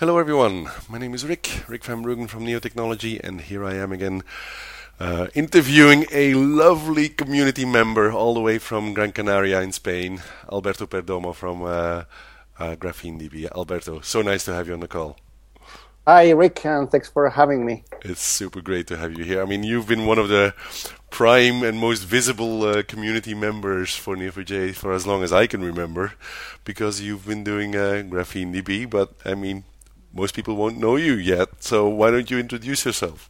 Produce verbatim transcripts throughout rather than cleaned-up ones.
Hello everyone, my name is Rick, Rick Van Bruggen from NeoTechnology, and here I am again uh, interviewing a lovely community member all the way from Gran Canaria in Spain, Alberto Perdomo from uh, uh, GrapheneDB. Alberto, so nice to have you on the call. Hi Rick, and thanks for having me. It's super great to have you here. I mean, you've been one of the prime and most visible uh, community members for Neo four j for as long as I can remember, because you've been doing uh, GrapheneDB, but I mean, most people won't know you yet, so why don't you introduce yourself?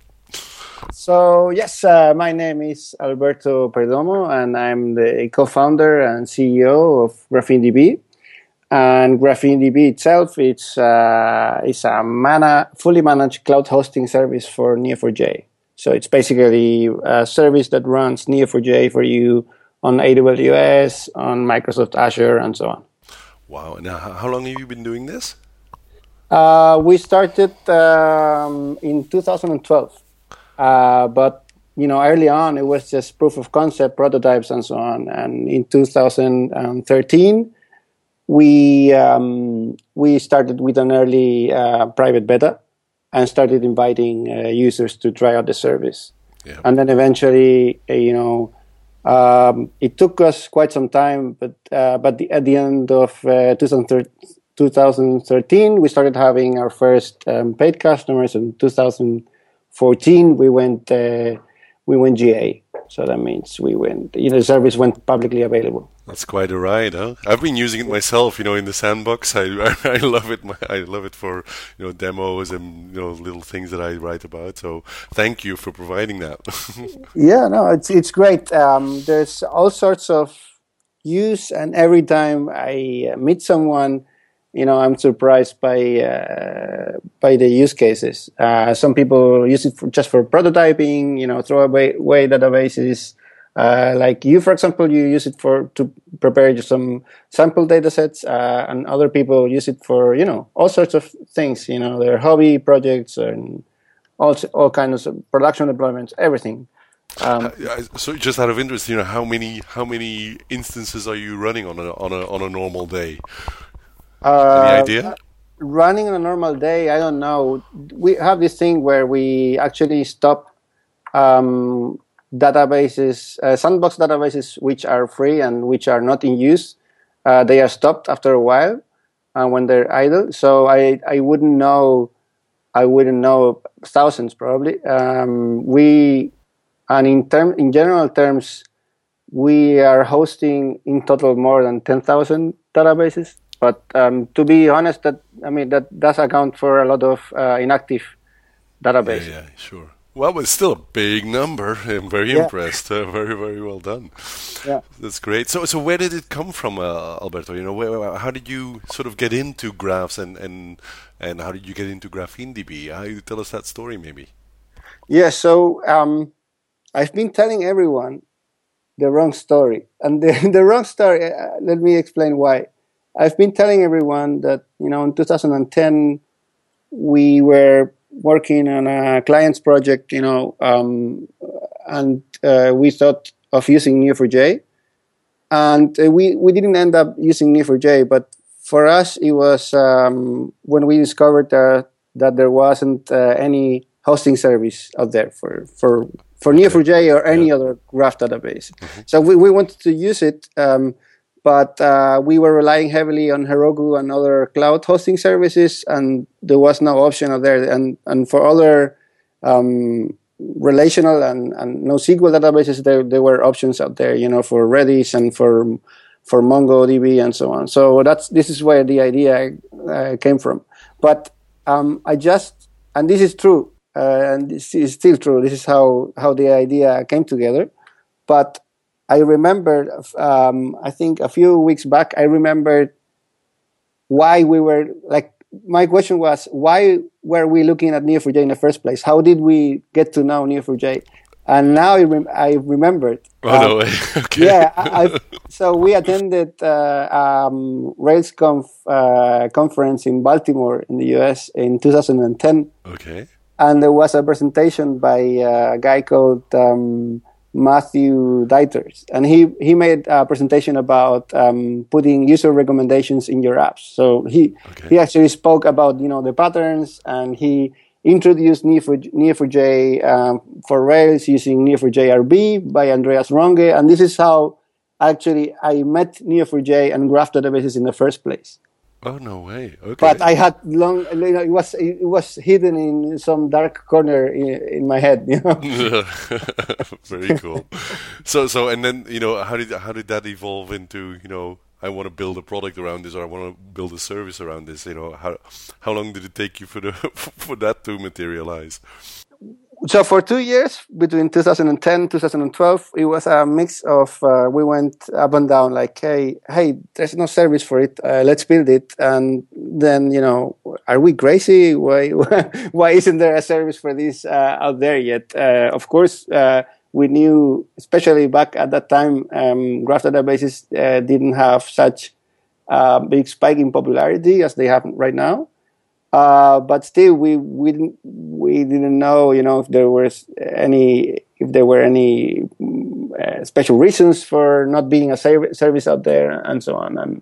So, yes, uh, my name is Alberto Perdomo, and I'm the co-founder and C E O of GrapheneDB. And GrapheneDB itself it's, uh, it's a mana- fully managed cloud hosting service for Neo four j. So it's basically a service that runs Neo four j for you on A W S, on Microsoft Azure, and so on. Wow. And how long have you been doing this? Uh, we started um, in two thousand twelve, uh, but you know, early on it was just proof of concept, prototypes, and so on. And in two thousand thirteen, we um, we started with an early uh, private beta and started inviting uh, users to try out the service. Yeah. And then eventually, uh, you know, um, it took us quite some time, but uh, but the, at the end of uh, two thousand thirteen. two thousand thirteen, we started having our first um, paid customers. In two thousand fourteen, we went uh, we went G A. So that means we went, you know, the service went publicly available. That's quite a ride, huh? I've been using it myself, you know, in the sandbox. I I, I love it. My, I love it for, you know, demos and, you know, little things that I write about. So thank you for providing that. Yeah, no, it's it's great. Um, there's all sorts of use, and every time I meet someone, you know, I'm surprised by uh, by the use cases. Uh, some people use it for, just for prototyping, you know, throw away, away databases. Uh, like you, for example, you use it for to prepare some sample data sets, uh, and other people use it for, you know, all sorts of things, you know, their hobby projects and all, all kinds of production deployments, everything. Um, so just out of interest, you know, how many how many instances are you running on a on a on a normal day? Uh, Any idea? Running on a normal day, I don't know. We have this thing where we actually stop um, databases, uh, sandbox databases, which are free and which are not in use. Uh, they are stopped after a while uh, when they're idle. So I, I wouldn't know. I wouldn't know thousands probably. Um, we and in term in general terms, we are hosting in total more than ten thousand databases. But um, to be honest, that I mean that does account for a lot of uh, inactive databases. Yeah, yeah, sure. Well, it's still a big number. I'm very yeah. impressed. Uh, very, very well done. Yeah, that's great. So, so where did it come from, uh, Alberto? You know, where, how did you sort of get into graphs, and, and and how did you get into GrapheneDB? How you tell us that story, maybe? Yeah. So um, I've been telling everyone the wrong story, and the, the wrong story. Uh, let me explain why. I've been telling everyone that, you know, in two thousand ten, we were working on a client's project, you know, um, and uh, we thought of using Neo four j. And uh, we, we didn't end up using Neo four j, but for us, it was um, when we discovered uh, that there wasn't uh, any hosting service out there for, for, for Neo four j or any yeah. other graph database. Mm-hmm. So we, we wanted to use it. Um, But uh, we were relying heavily on Heroku and other cloud hosting services, and there was no option out there. And, and for other um, relational and, and NoSQL databases, there, there were options out there, you know, for Redis and for for MongoDB and so on. So that's this is where the idea uh, came from. But um, I just, and this is true, uh, and this is still true. This is how, how the idea came together. But I remembered, um, I think a few weeks back, I remembered why we were, like, my question was, why were we looking at Neo four j in the first place? How did we get to know Neo four j? And now I, rem- I remembered. Oh, um, no way. Okay. Yeah. I, I, so we attended uh, um, RailsConf uh, conference in Baltimore in the U S in two thousand ten. Okay. And there was a presentation by uh, a guy called... Um, Matthew Deiters, and he, he made a presentation about um, putting user recommendations in your apps. So he okay. he actually spoke about you know the patterns, and he introduced Neo four J um, for Rails using Neo four J R B by Andreas Ronge, and this is how actually I met Neo four J and graph databases in the first place. Oh, no way! Okay. But I had long. You know, it was it was hidden in some dark corner in, in my head. You know. Very cool. So so and then you know how did how did that evolve into you know I want to build a product around this, or I want to build a service around this. You know how how long did it take you for the for that to materialize? So for two years, between two thousand ten and two thousand twelve, it was a mix of uh, we went up and down. Like, hey, hey, there's no service for it. Uh, let's build it. And then, you know, are we crazy? Why, why isn't there a service for this uh, out there yet? Uh, of course, uh, we knew, especially back at that time, um, graph databases uh, didn't have such a big spike in popularity as they have right now. Uh, but still, we we didn't, we didn't know, you know, if there was any if there were any uh, special reasons for not being a serv- service out there, and so on. And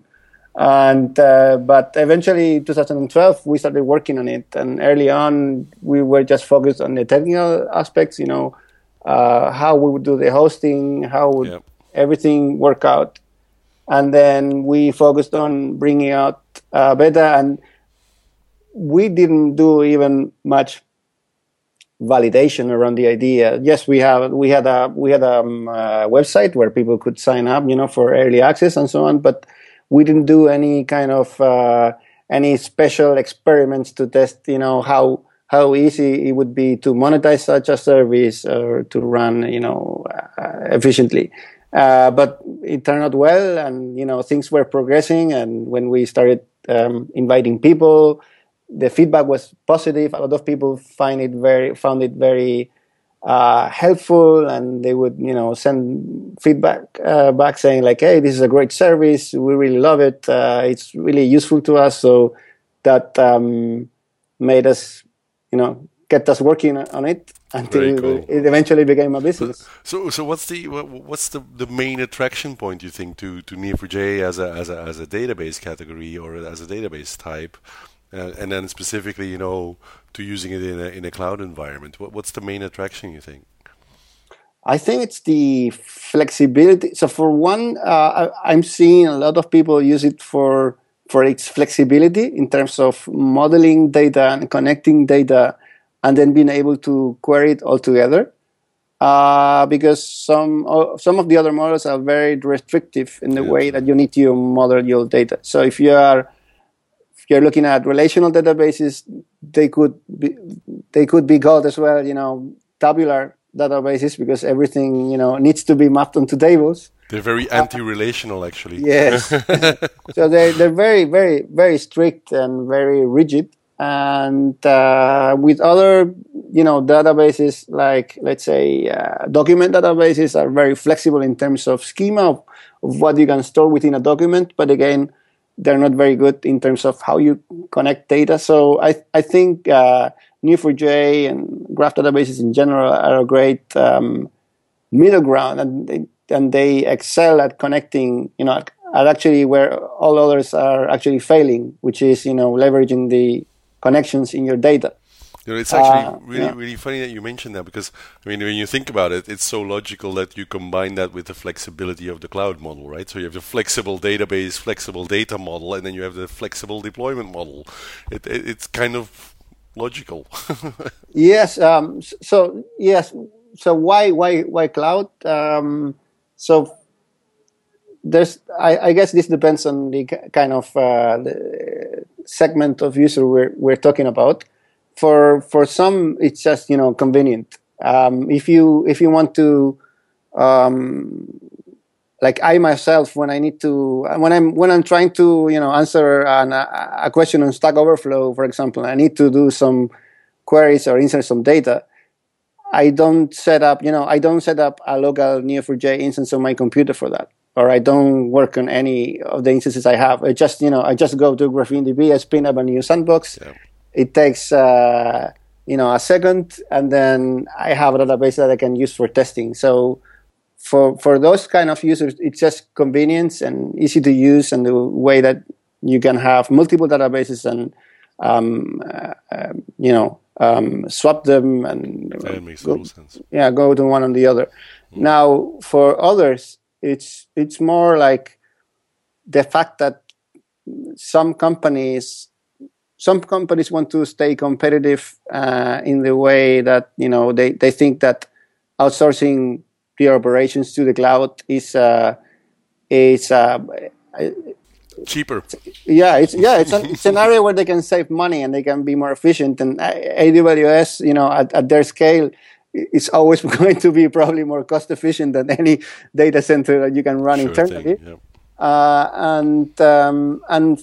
and uh, but eventually, twenty twelve, we started working on it. And early on, we were just focused on the technical aspects, you know, uh, how we would do the hosting, how would yep. everything work out. And then we focused on bringing out uh, beta and. We didn't do even much validation around the idea. Yes, we have we had a we had a, um, a website where people could sign up, you know, for early access and so on. But we didn't do any kind of uh, any special experiments to test, you know, how how easy it would be to monetize such a service or to run, you know, uh, efficiently. Uh, but it turned out well, and you know, things were progressing. And when we started um, inviting people. The feedback was positive. A lot of people find it very found it very uh, helpful, and they would, you know, send feedback uh, back saying like, "Hey, this is a great service. We really love it. Uh, it's really useful to us." So that um, made us, you know, kept us working on it until cool. it eventually became a business. So, so what's the what's the, the main attraction point you think to to Neo four J as a as a as a database category or as a database type? Uh, and then specifically, you know, to using it in a in a cloud environment. What, what's the main attraction you think? I think it's the flexibility. So for one, uh, I, I'm seeing a lot of people use it for for its flexibility in terms of modeling data and connecting data, and then being able to query it all together. Uh, because some uh, some of the other models are very restrictive in the yeah. way that you need to model your data. So if you are you're looking at relational databases, they could be, they could be called as well, you know, tabular databases, because everything, you know, needs to be mapped onto tables. They're very anti-relational, uh, actually. Yes. So they they're very, very, very strict and very rigid. And uh, with other, you know, databases like, let's say, uh, document databases are very flexible in terms of schema of, of what you can store within a document, but again, they're not very good in terms of how you connect data. So I I think uh, Neo four J and graph databases in general are a great um, middle ground, and they, and they excel at connecting. You know, at, at actually where all others are actually failing, which is, you know, leveraging the connections in your data. You know, it's actually uh, really, yeah. really funny that you mentioned that, because I mean, when you think about it, it's so logical that you combine that with the flexibility of the cloud model, right? So you have the flexible database, flexible data model, and then you have the flexible deployment model. It, it, it's kind of logical. yes. Um, so yes. So why why why cloud? Um, so there's I, I guess this depends on the kind of uh, the segment of user we're we're talking about. For for some, it's just, you know, convenient. Um, if you if you want to, um, like I myself, when I need to, when I'm when I'm trying to, you know, answer an, a question on Stack Overflow, for example, I need to do some queries or insert some data. I don't set up, you know, I don't set up a local Neo four J instance on my computer for that, or I don't work on any of the instances I have. I just, you know, I just go to GrapheneDB, I spin up a new sandbox. Yeah. It takes, uh, you know, a second, and then I have a database that I can use for testing. So for for those kind of users, it's just convenience and easy to use, and the way that you can have multiple databases and um, uh, uh, you know um, swap them and uh, that makes go, sense. Yeah, go to one and the other. Mm. Now for others, it's it's more like the fact that some companies. Some companies want to stay competitive uh, in the way that, you know, they, they think that outsourcing their operations to the cloud is uh, is uh, cheaper. Yeah, it's yeah, it's a scenario where they can save money and they can be more efficient. And A W S, you know, at, at their scale, is always going to be probably more cost efficient than any data center that you can run sure internally. Thing, yep. uh, and um, and.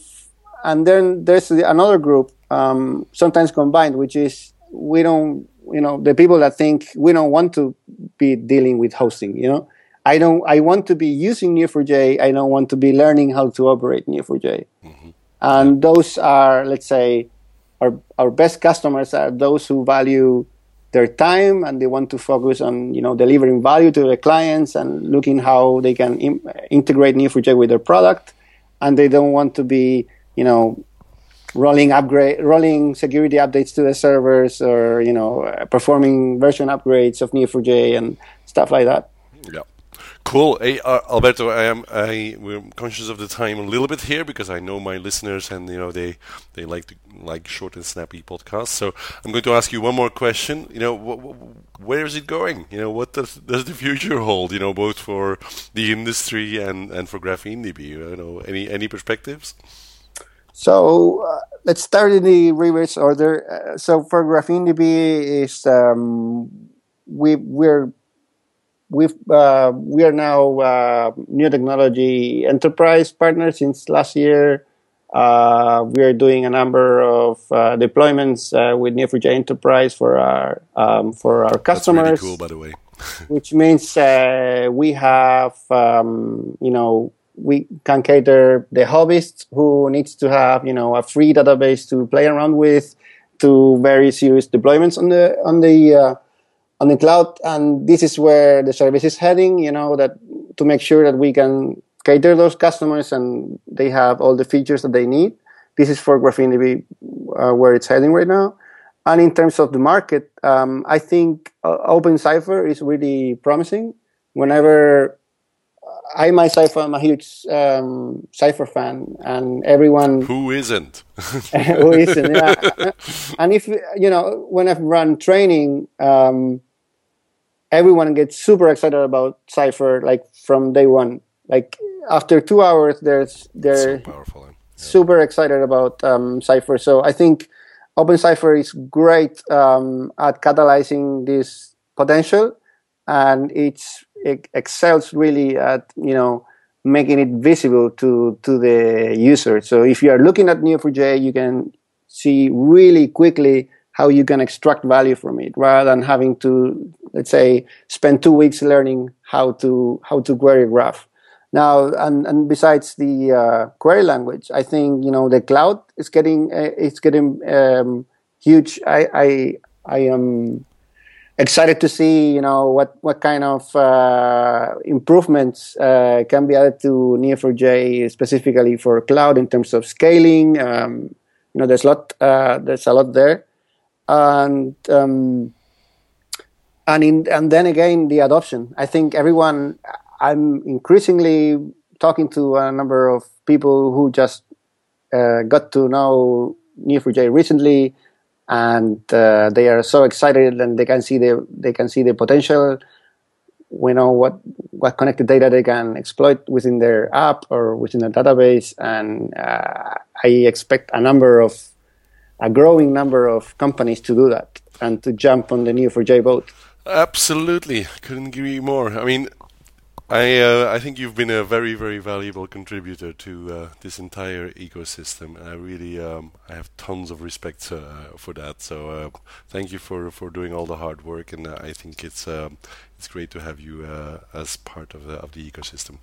And then there's another group, um, sometimes combined, which is we don't, you know, the people that think we don't want to be dealing with hosting. You know, I don't, I want to be using Neo four j. I don't want to be learning how to operate Neo four j. Mm-hmm. And those are, let's say, our our best customers are those who value their time and they want to focus on, you know, delivering value to their clients and looking how they can im- integrate Neo four j with their product, and they don't want to be you know, rolling upgrade, rolling security updates to the servers, or you know, uh, performing version upgrades of Neo four j and stuff like that. Yeah, cool. Hey, uh, Alberto, I am I we're conscious of the time a little bit here because I know my listeners, and you know they they like to, like short and snappy podcasts. So I'm going to ask you one more question. You know, wh- wh- where is it going? You know, what does does the future hold? You know, both for the industry and, and for GrapheneDB. You know, any any perspectives? So uh, let's start in the reverse order. Uh, so for GrapheneDB, is um, we we're we've uh, we are now uh, NeoTechnology Enterprise partner since last year. Uh, we are doing a number of uh, deployments uh, with Neo four j Enterprise for our um, for our customers. That's really cool, by the way. Which means uh, we have um, you know. we can cater the hobbyists who needs to have, you know, a free database to play around with, to very serious deployments on the on the uh, on the cloud, and this is where the service is heading. You know, that to make sure that we can cater those customers and they have all the features that they need. This is for GrapheneDB uh, where it's heading right now. And in terms of the market, um, I think uh, OpenCypher is really promising. Whenever I myself am a huge um, Cypher fan, and everyone who isn't, who isn't, yeah. And if you know, when I've run training, um, everyone gets super excited about Cypher, like from day one. Like after two hours, there's they're so powerful, yeah. Super excited about um, Cypher. So I think OpenCypher is great um, at catalyzing this potential, and it's. It excels really at, you know, making it visible to, to the user. So if you are looking at Neo four j, you can see really quickly how you can extract value from it, rather than having to, let's say, spend two weeks learning how to how to query graph. Now, and, and besides the uh, query language, I think, you know, the cloud is getting uh, it's getting um, huge. I I I am. Excited to see, you know, what, what kind of uh, improvements uh, can be added to Neo four j specifically for cloud in terms of scaling. Um, you know, there's a lot uh, there's a lot there, and um, and in, and then again the adoption. I think everyone. I'm increasingly talking to a number of people who just uh, got to know Neo four j recently. And uh, they are so excited, and they can see the they can see the potential. We know what what connected data they can exploit within their app or within their database, and uh, I expect a number of a growing number of companies to do that and to jump on the Neo four j boat. Absolutely, couldn't agree more. I mean. I uh, I think you've been a very very valuable contributor to uh, this entire ecosystem, and I really um, I have tons of respect uh, for that. So uh, thank you for, for doing all the hard work, and uh, I think it's um, it's great to have you uh, as part of the of the ecosystem.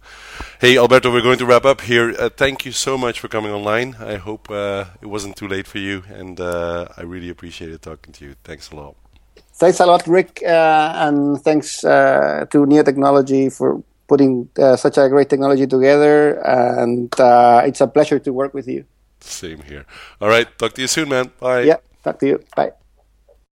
Hey Alberto, we're going to wrap up here. Uh, thank you so much for coming online. I hope uh, it wasn't too late for you, and uh, I really appreciated talking to you. Thanks a lot. Thanks a lot, Rick, uh, and thanks uh, to NeoTechnology for putting uh, such a great technology together, and uh, it's a pleasure to work with you. Same here. All right, talk to you soon, man. Bye. Yeah, talk to you. Bye.